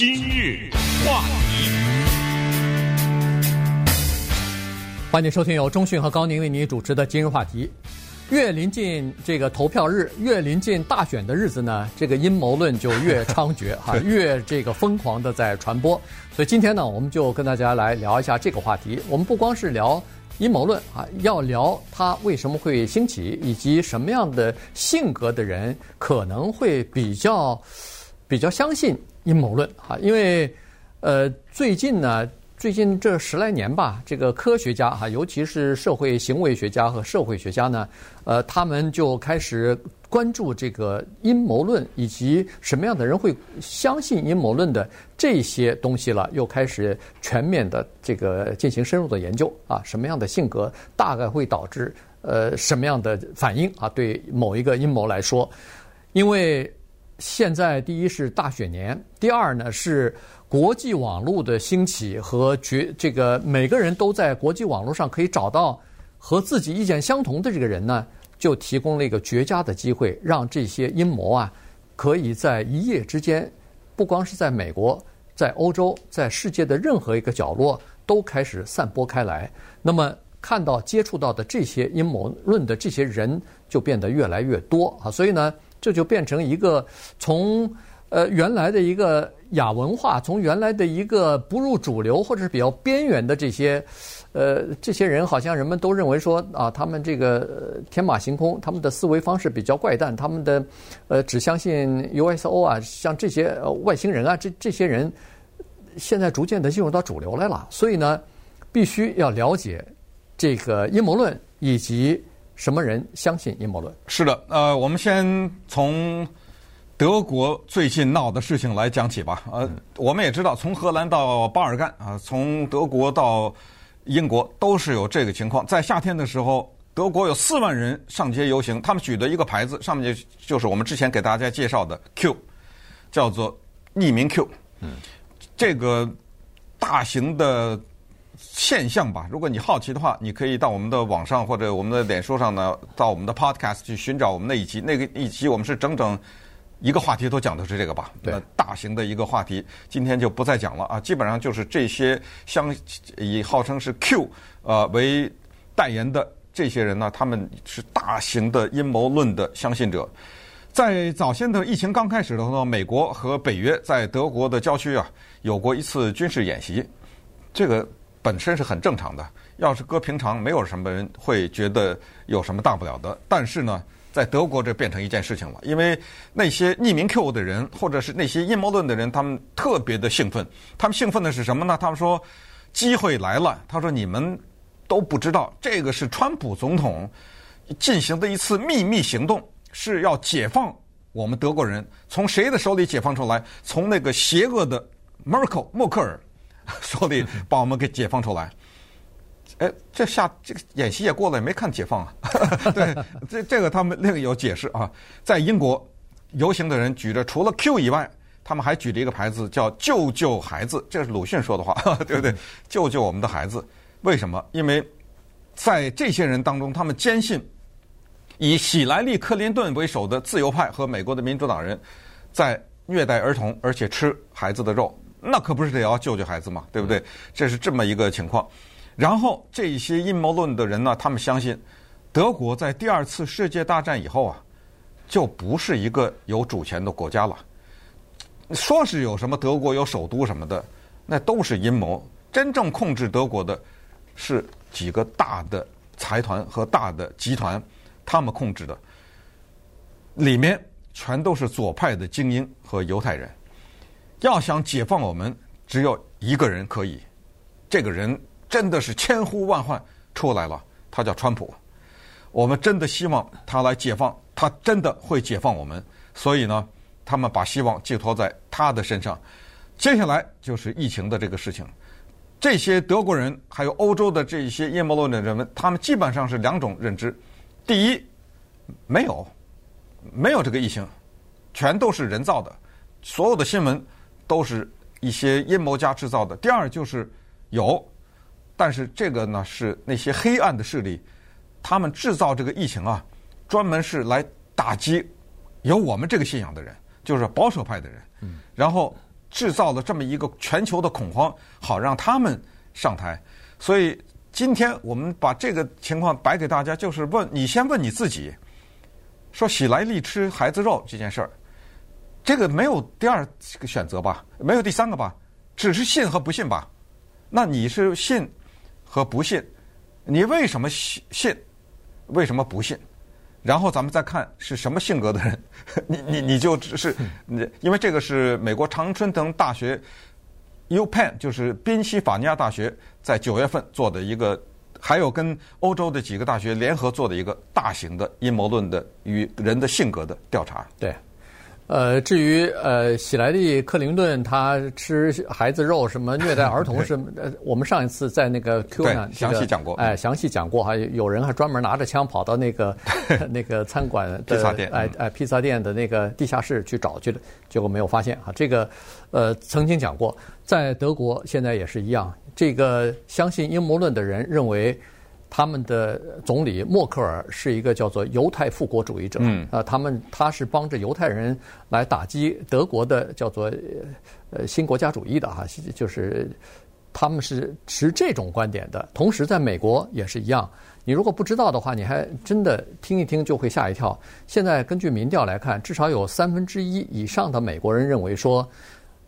今日话题，欢迎收听由中讯和高宁为你主持的今日话题。越临近这个投票日，越临近大选的日子呢，这个阴谋论就越猖獗哈，越这个疯狂的在传播。所以今天呢，我们就跟大家来聊一下这个话题。我们不光是聊阴谋论啊，要聊它为什么会兴起，以及什么样的性格的人可能会比较相信阴谋论啊。因为最近这10来年吧，这个科学家哈，尤其是社会行为学家和社会学家呢，他们就开始关注这个阴谋论以及什么样的人会相信阴谋论的这些东西了，又开始全面的这个进行深入的研究啊，什么样的性格大概会导致什么样的反应啊？对某一个阴谋来说，因为现在第一是大选年，第二呢是国际网络的兴起和这个每个人都在国际网络上可以找到和自己意见相同的这个人呢，就提供了一个绝佳的机会，让这些阴谋啊可以在一夜之间，不光是在美国，在欧洲，在世界的任何一个角落都开始散播开来。那么看到接触到的这些阴谋论的这些人就变得越来越多啊，所以呢这就变成一个从原来的一个亚文化，从原来的一个不入主流或者是比较边缘的这些人，好像人们都认为说啊，他们这个天马行空，他们的思维方式比较怪诞，他们的只相信 USO 啊，像这些外星人啊，这些人现在逐渐的进入到主流来了。所以呢，必须要了解这个阴谋论以及什么人相信阴谋论？是的，我们先从德国最近闹的事情来讲起吧。我们也知道，从荷兰到巴尔干啊，从德国到英国，都是有这个情况。在夏天的时候，德国有4万人上街游行，他们举的一个牌子上面就是我们之前给大家介绍的 Q， 叫做匿名 Q。这个大型的现象吧，如果你好奇的话，你可以到我们的网上或者我们的脸书上呢，到我们的 podcast 去寻找我们那一集。那个一集我们是整整一个话题都讲的是这个吧，对，大型的一个话题，今天就不再讲了啊。基本上就是这些以号称是 Q 为代言的这些人呢，他们是大型的阴谋论的相信者。在早先的疫情刚开始的时候，美国和北约在德国的郊区啊有过一次军事演习，这个本身是很正常的，要是搁平常，没有什么人会觉得有什么大不了的。但是呢，在德国这变成一件事情了，因为那些匿名 Q 的人，或者是那些阴谋论的人，他们特别的兴奋。他们兴奋的是什么呢？他们说机会来了。他说你们都不知道，这个是川普总统进行的一次秘密行动，是要解放我们德国人。从谁的手里解放出来？从那个邪恶的 Merkel 默克尔手里把我们给解放出来。哎，这个演习也过了，也没看解放啊。对，这个他们另有解释啊。在英国游行的人举着除了 Q 以外，他们还举着一个牌子叫“救救孩子”，这是鲁迅说的话，对不对？救救我们的孩子。为什么？因为在这些人当中，他们坚信以希拉里·克林顿为首的自由派和美国的民主党人在虐待儿童，而且吃孩子的肉。那可不是得要救孩子嘛，对不对？这是这么一个情况。然后这些阴谋论的人呢，他们相信德国在第二次世界大战以后啊，就不是一个有主权的国家了。说是有什么德国有首都什么的，那都是阴谋。真正控制德国的是几个大的财团和大的集团，他们控制的里面全都是左派的精英和犹太人。要想解放我们，只有一个人可以，这个人真的是千呼万唤出来了，他叫川普。我们真的希望他来解放，他真的会解放我们。所以呢，他们把希望寄托在他的身上。接下来就是疫情的这个事情，这些德国人还有欧洲的这些阴谋论的人们，他们基本上是两种认知：第一，没有这个疫情，全都是人造的，所有的新闻都是一些阴谋家制造的。第二就是有，但是这个呢是那些黑暗的势力，他们制造这个疫情啊，专门是来打击有我们这个信仰的人，就是保守派的人。然后制造了这么一个全球的恐慌，好让他们上台。所以今天我们把这个情况摆给大家，就是问你，先问你自己，说喜来利吃孩子肉这件事儿，这个没有第二个选择吧，没有第三个吧，只是信和不信吧。那你是信和不信，你为什么信，为什么不信？然后咱们再看是什么性格的人，你就是你，因为这个是美国常春藤大学 UPEN 就是宾夕法尼亚大学在9月份做的一个，还有跟欧洲的几个大学联合做的一个大型的阴谋论的与人的性格的调查。对，至于喜来利克林顿他吃孩子肉什么虐待儿童什么，我们上一次在那个 Q 呢详细讲过，哎，详细讲过哈，有人还专门拿着枪跑到那个餐馆的披萨店，披萨店的那个地下室去找去了，结果没有发现啊。这个曾经讲过，在德国现在也是一样。这个相信阴谋论的人认为，他们的总理默克尔是一个叫做犹太复国主义者，他是帮着犹太人来打击德国的叫做新国家主义的哈，就是他们是持这种观点的。同时在美国也是一样，你如果不知道的话，你还真的听一听就会吓一跳。现在根据民调来看，至少有1/3以上的美国人认为说，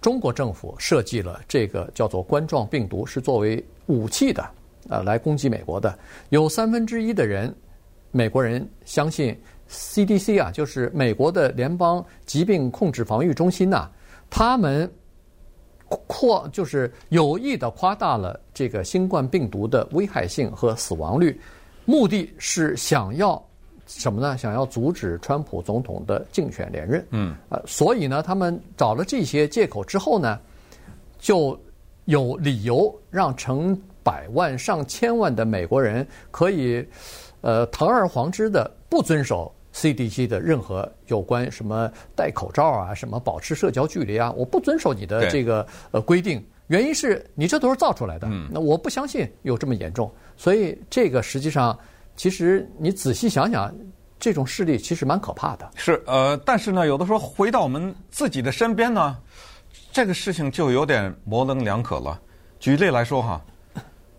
中国政府设计了这个叫做冠状病毒是作为武器的，来攻击美国的。有1/3的人，美国人相信 CDC 啊，就是美国的联邦疾病控制防御中心呐，他们就是有意的夸大了这个新冠病毒的危害性和死亡率，目的是想要什么呢？想要阻止川普总统的竞选连任。所以呢，他们找了这些借口之后呢，就有理由让成百万、上千万的美国人可以，堂而皇之的不遵守 CDC 的任何有关什么戴口罩啊、什么保持社交距离啊，我不遵守你的这个规定，原因是你这都是造出来的。那我不相信有这么严重，所以这个实际上，其实你仔细想想，这种势力其实蛮可怕的。是，但是呢，有的时候回到我们自己的身边呢，这个事情就有点模棱两可了。举例来说哈，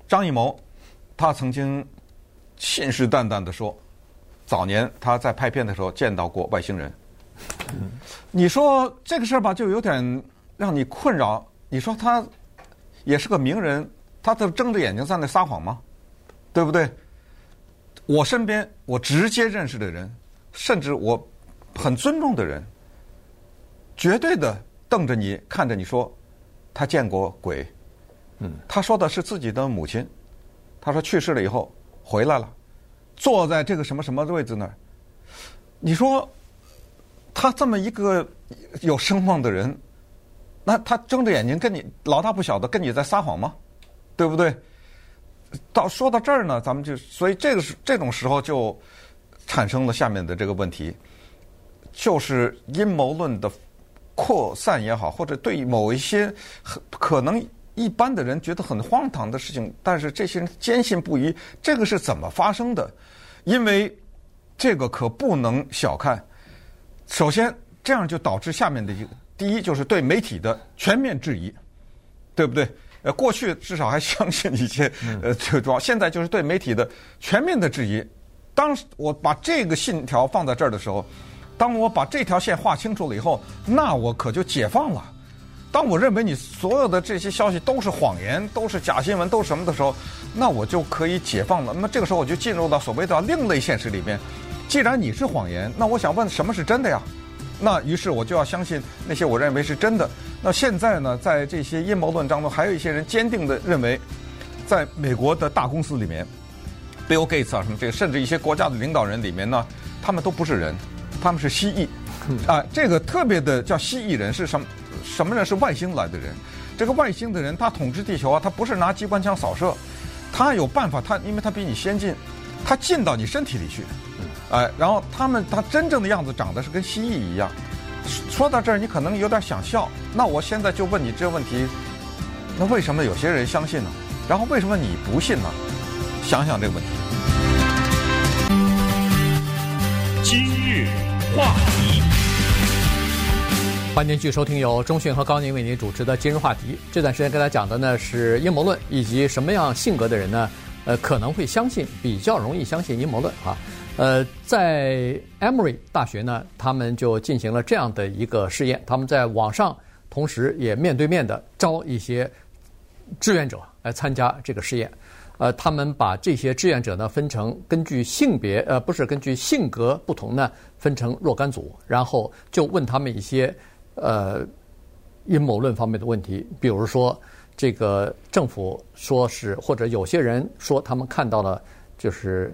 张艺谋，他曾经信誓旦旦地说，早年他在拍片的时候见到过外星人。你说这个事儿吧，就有点让你困扰。你说他也是个名人，他都睁着眼睛在那撒谎吗？对不对？我身边我直接认识的人，甚至我很尊重的人，绝对的瞪着你看着你说他见过鬼。他说的是自己的母亲，他说去世了以后回来了，坐在这个什么什么位置那儿。你说他这么一个有声望的人，那他睁着眼睛跟你老大不小的跟你在撒谎吗？对不对？说到这儿呢，咱们就所以这种时候就产生了下面的这个问题，就是阴谋论的扩散也好，或者对某一些可能一般的人觉得很荒唐的事情，但是这些人坚信不疑，这个是怎么发生的？因为这个可不能小看。首先，这样就导致下面的一个，第一就是对媒体的全面质疑，对不对？过去至少还相信一些这种，现在就是对媒体的全面的质疑。当我把这个信条放在这儿的时候，当我把这条线画清楚了以后，那我可就解放了。当我认为你所有的这些消息都是谎言，都是假新闻，都是什么的时候，那我就可以解放了。那么这个时候我就进入到所谓的另类现实里面。既然你是谎言，那我想问什么是真的呀？那于是我就要相信那些我认为是真的。那现在呢，在这些阴谋论当中，还有一些人坚定的认为，在美国的大公司里面 ，Bill Gates 啊什么这个，甚至一些国家的领导人里面呢，他们都不是人，他们是蜥蜴。这个特别的叫蜥蜴人是什么人？是外星来的人。这个外星的人他统治地球啊，他不是拿机关枪扫射，他有办法，因为他比你先进，他进到你身体里去，然后他真正的样子长得是跟蜥蜴一样。说到这儿，你可能有点想笑，那我现在就问你这个问题，那为什么有些人相信呢？然后为什么你不信呢？想想这个问题。今日话题。欢迎您继续收听由中讯和高宁为您主持的今日话题。这段时间跟大家讲的呢是阴谋论，以及什么样性格的人呢，可能会相信，比较容易相信阴谋论啊。在 Emory 大学呢，他们就进行了这样的一个试验，他们在网上同时也面对面的招一些志愿者来参加这个试验。他们把这些志愿者呢分成根据性别，不是根据性格不同呢分成若干组，然后就问他们一些阴谋论方面的问题，比如说这个政府说是，或者有些人说他们看到了就是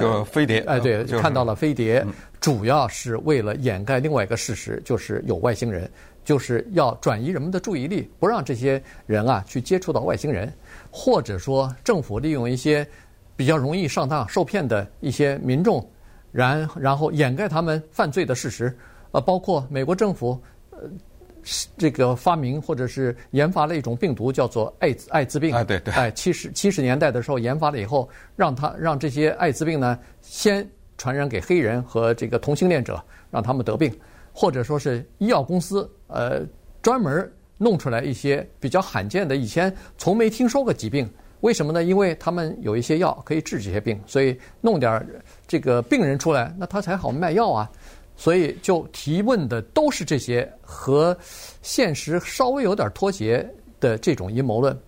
就飞碟，对，就是看到了飞碟，主要是为了掩盖另外一个事实，就是有外星人，就是要转移人们的注意力，不让这些人啊去接触到外星人，或者说政府利用一些比较容易上当受骗的一些民众，然后掩盖他们犯罪的事实，包括美国政府这个发明或者是研发了一种病毒叫做艾滋病，对对，70年代的时候研发了以后，让这些艾滋病呢先传染给黑人和这个同性恋者，让他们得病。或者说是医药公司，专门弄出来一些比较罕见的、以前从没听说过疾病，为什么呢？因为他们有一些药可以治这些病，所以弄点这个病人出来，那他才好卖药啊。所以就提问的都是这些和现实稍微有点脱节的这种阴谋论，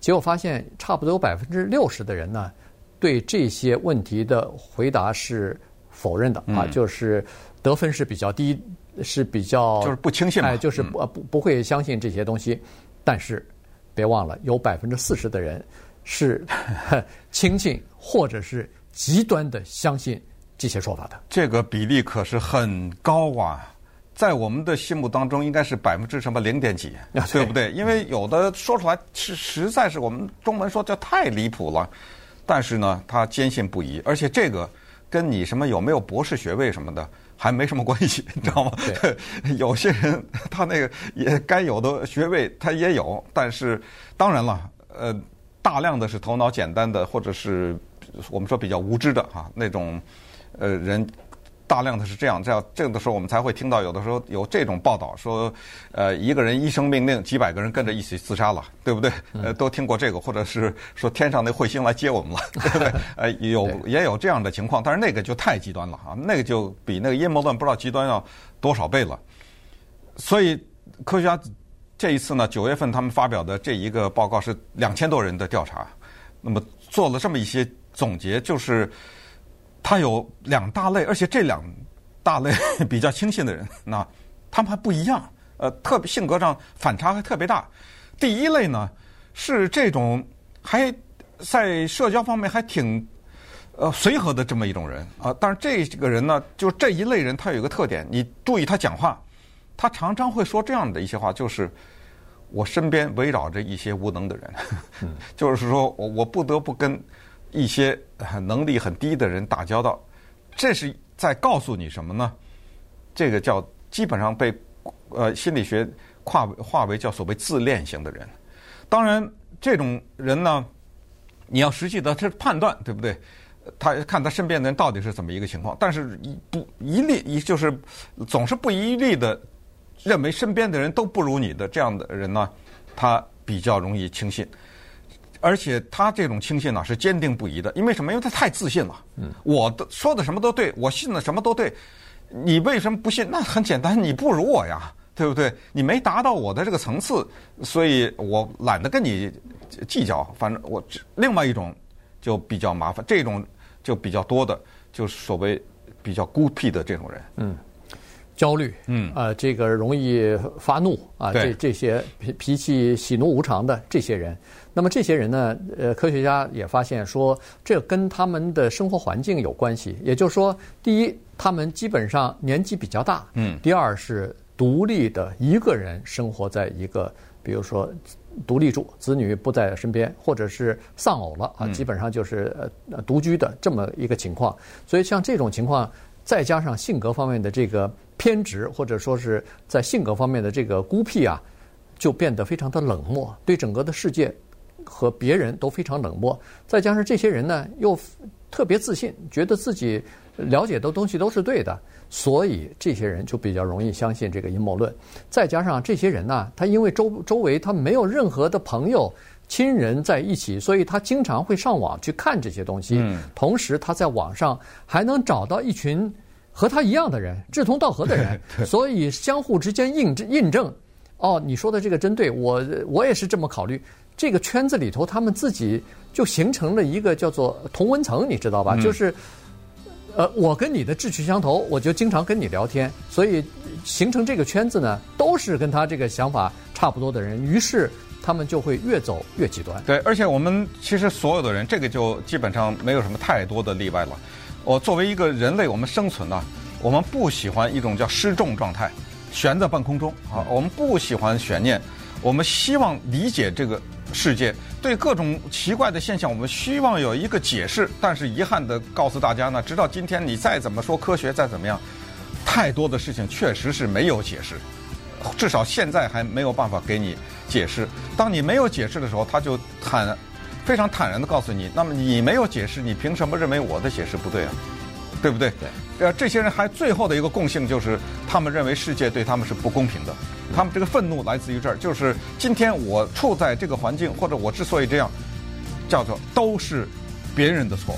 结果发现差不多有60%的人呢，对这些问题的回答是否认的啊，就是得分是比较低。是比较就是不轻信，就是不会相信这些东西。但是别忘了，有40%的人是轻信或者是极端的相信这些说法的。这个比例可是很高啊，在我们的心目当中应该是0.几%，对不对？因为有的说出来是实在是我们中文说叫太离谱了，但是呢，他坚信不疑，而且这个跟你什么有没有博士学位什么的还没什么关系，你知道吗？有些人他那个也该有的学位他也有，但是当然了，大量的是头脑简单的，或者是我们说比较无知的哈、啊、那种人，大量的是这样，这个的时候我们才会听到有的时候有这种报道说，一个人一声命令，几百个人跟着一起自杀了，对不对？都听过这个，或者是说天上那彗星来接我们了，对不对？也有这样的情况，但是那个就太极端了啊，那个就比那个阴谋论不知道极端要多少倍了。所以科学家这一次呢，9月份他们发表的这一个报告是2000多人的调查，那么做了这么一些总结，就是他有2大类，而且这2大类比较轻信的人，那他们还不一样，特别性格上反差还特别大。第一类呢是这种还在社交方面还挺随和的这么一种人啊，但是这个人呢，就这一类人他有一个特点，你注意他讲话，他常常会说这样的一些话，就是我身边围绕着一些无能的人，就是说我不得不跟一些能力很低的人打交道。这是在告诉你什么呢？这个叫基本上被心理学划为叫所谓自恋型的人。当然这种人呢，你要实际的去判断，对不对？他看他身边的人到底是怎么一个情况，但是就是总是不一律的认为身边的人都不如你的这样的人呢，他比较容易轻信。而且他这种轻信呢、是坚定不移的，因为什么？因为他太自信了。我说的什么都对，我信的什么都对，你为什么不信？那很简单，你不如我呀，对不对？你没达到我的这个层次，所以我懒得跟你计较。反正我另外一种就比较麻烦，这种就比较多的，就是所谓比较孤僻的这种人。焦虑，这个容易发怒啊，这些脾气喜怒无常的这些人。那么这些人呢，科学家也发现说，这跟他们的生活环境有关系。也就是说，第一，他们基本上年纪比较大；第二是独立的一个人生活在一个，比如说独立住，子女不在身边，或者是丧偶了啊，基本上就是独居的这么一个情况。所以像这种情况，再加上性格方面的这个偏执，或者说是在性格方面的这个孤僻啊，就变得非常的冷漠，对整个的世界和别人都非常冷漠。再加上这些人呢又特别自信，觉得自己了解的东西都是对的，所以这些人就比较容易相信这个阴谋论。再加上这些人呢，他因为周围他没有任何的朋友亲人在一起，所以他经常会上网去看这些东西，同时他在网上还能找到一群和他一样的人，志同道合的人，所以相互之间印证，哦，你说的这个真对，我也是这么考虑。这个圈子里头，他们自己就形成了一个叫做同温层，你知道吧？就是，我跟你的志趣相投，我就经常跟你聊天，所以形成这个圈子呢，都是跟他这个想法差不多的人，于是他们就会越走越极端。对，而且我们其实所有的人，这个就基本上没有什么太多的例外了。我作为一个人类，我们生存啊，我们不喜欢一种叫失重状态，悬在半空中啊，我们不喜欢悬念，我们希望理解这个世界，对各种奇怪的现象，我们希望有一个解释。但是遗憾的告诉大家呢，直到今天，你再怎么说科学，再怎么样，太多的事情确实是没有解释，至少现在还没有办法给你解释。当你没有解释的时候，他就非常坦然地告诉你，那么你没有解释，你凭什么认为我的解释不对啊？对不对？对。这些人还最后的一个共性就是，他们认为世界对他们是不公平的。他们这个愤怒来自于这儿，就是今天我处在这个环境，或者我之所以这样，叫做都是别人的错。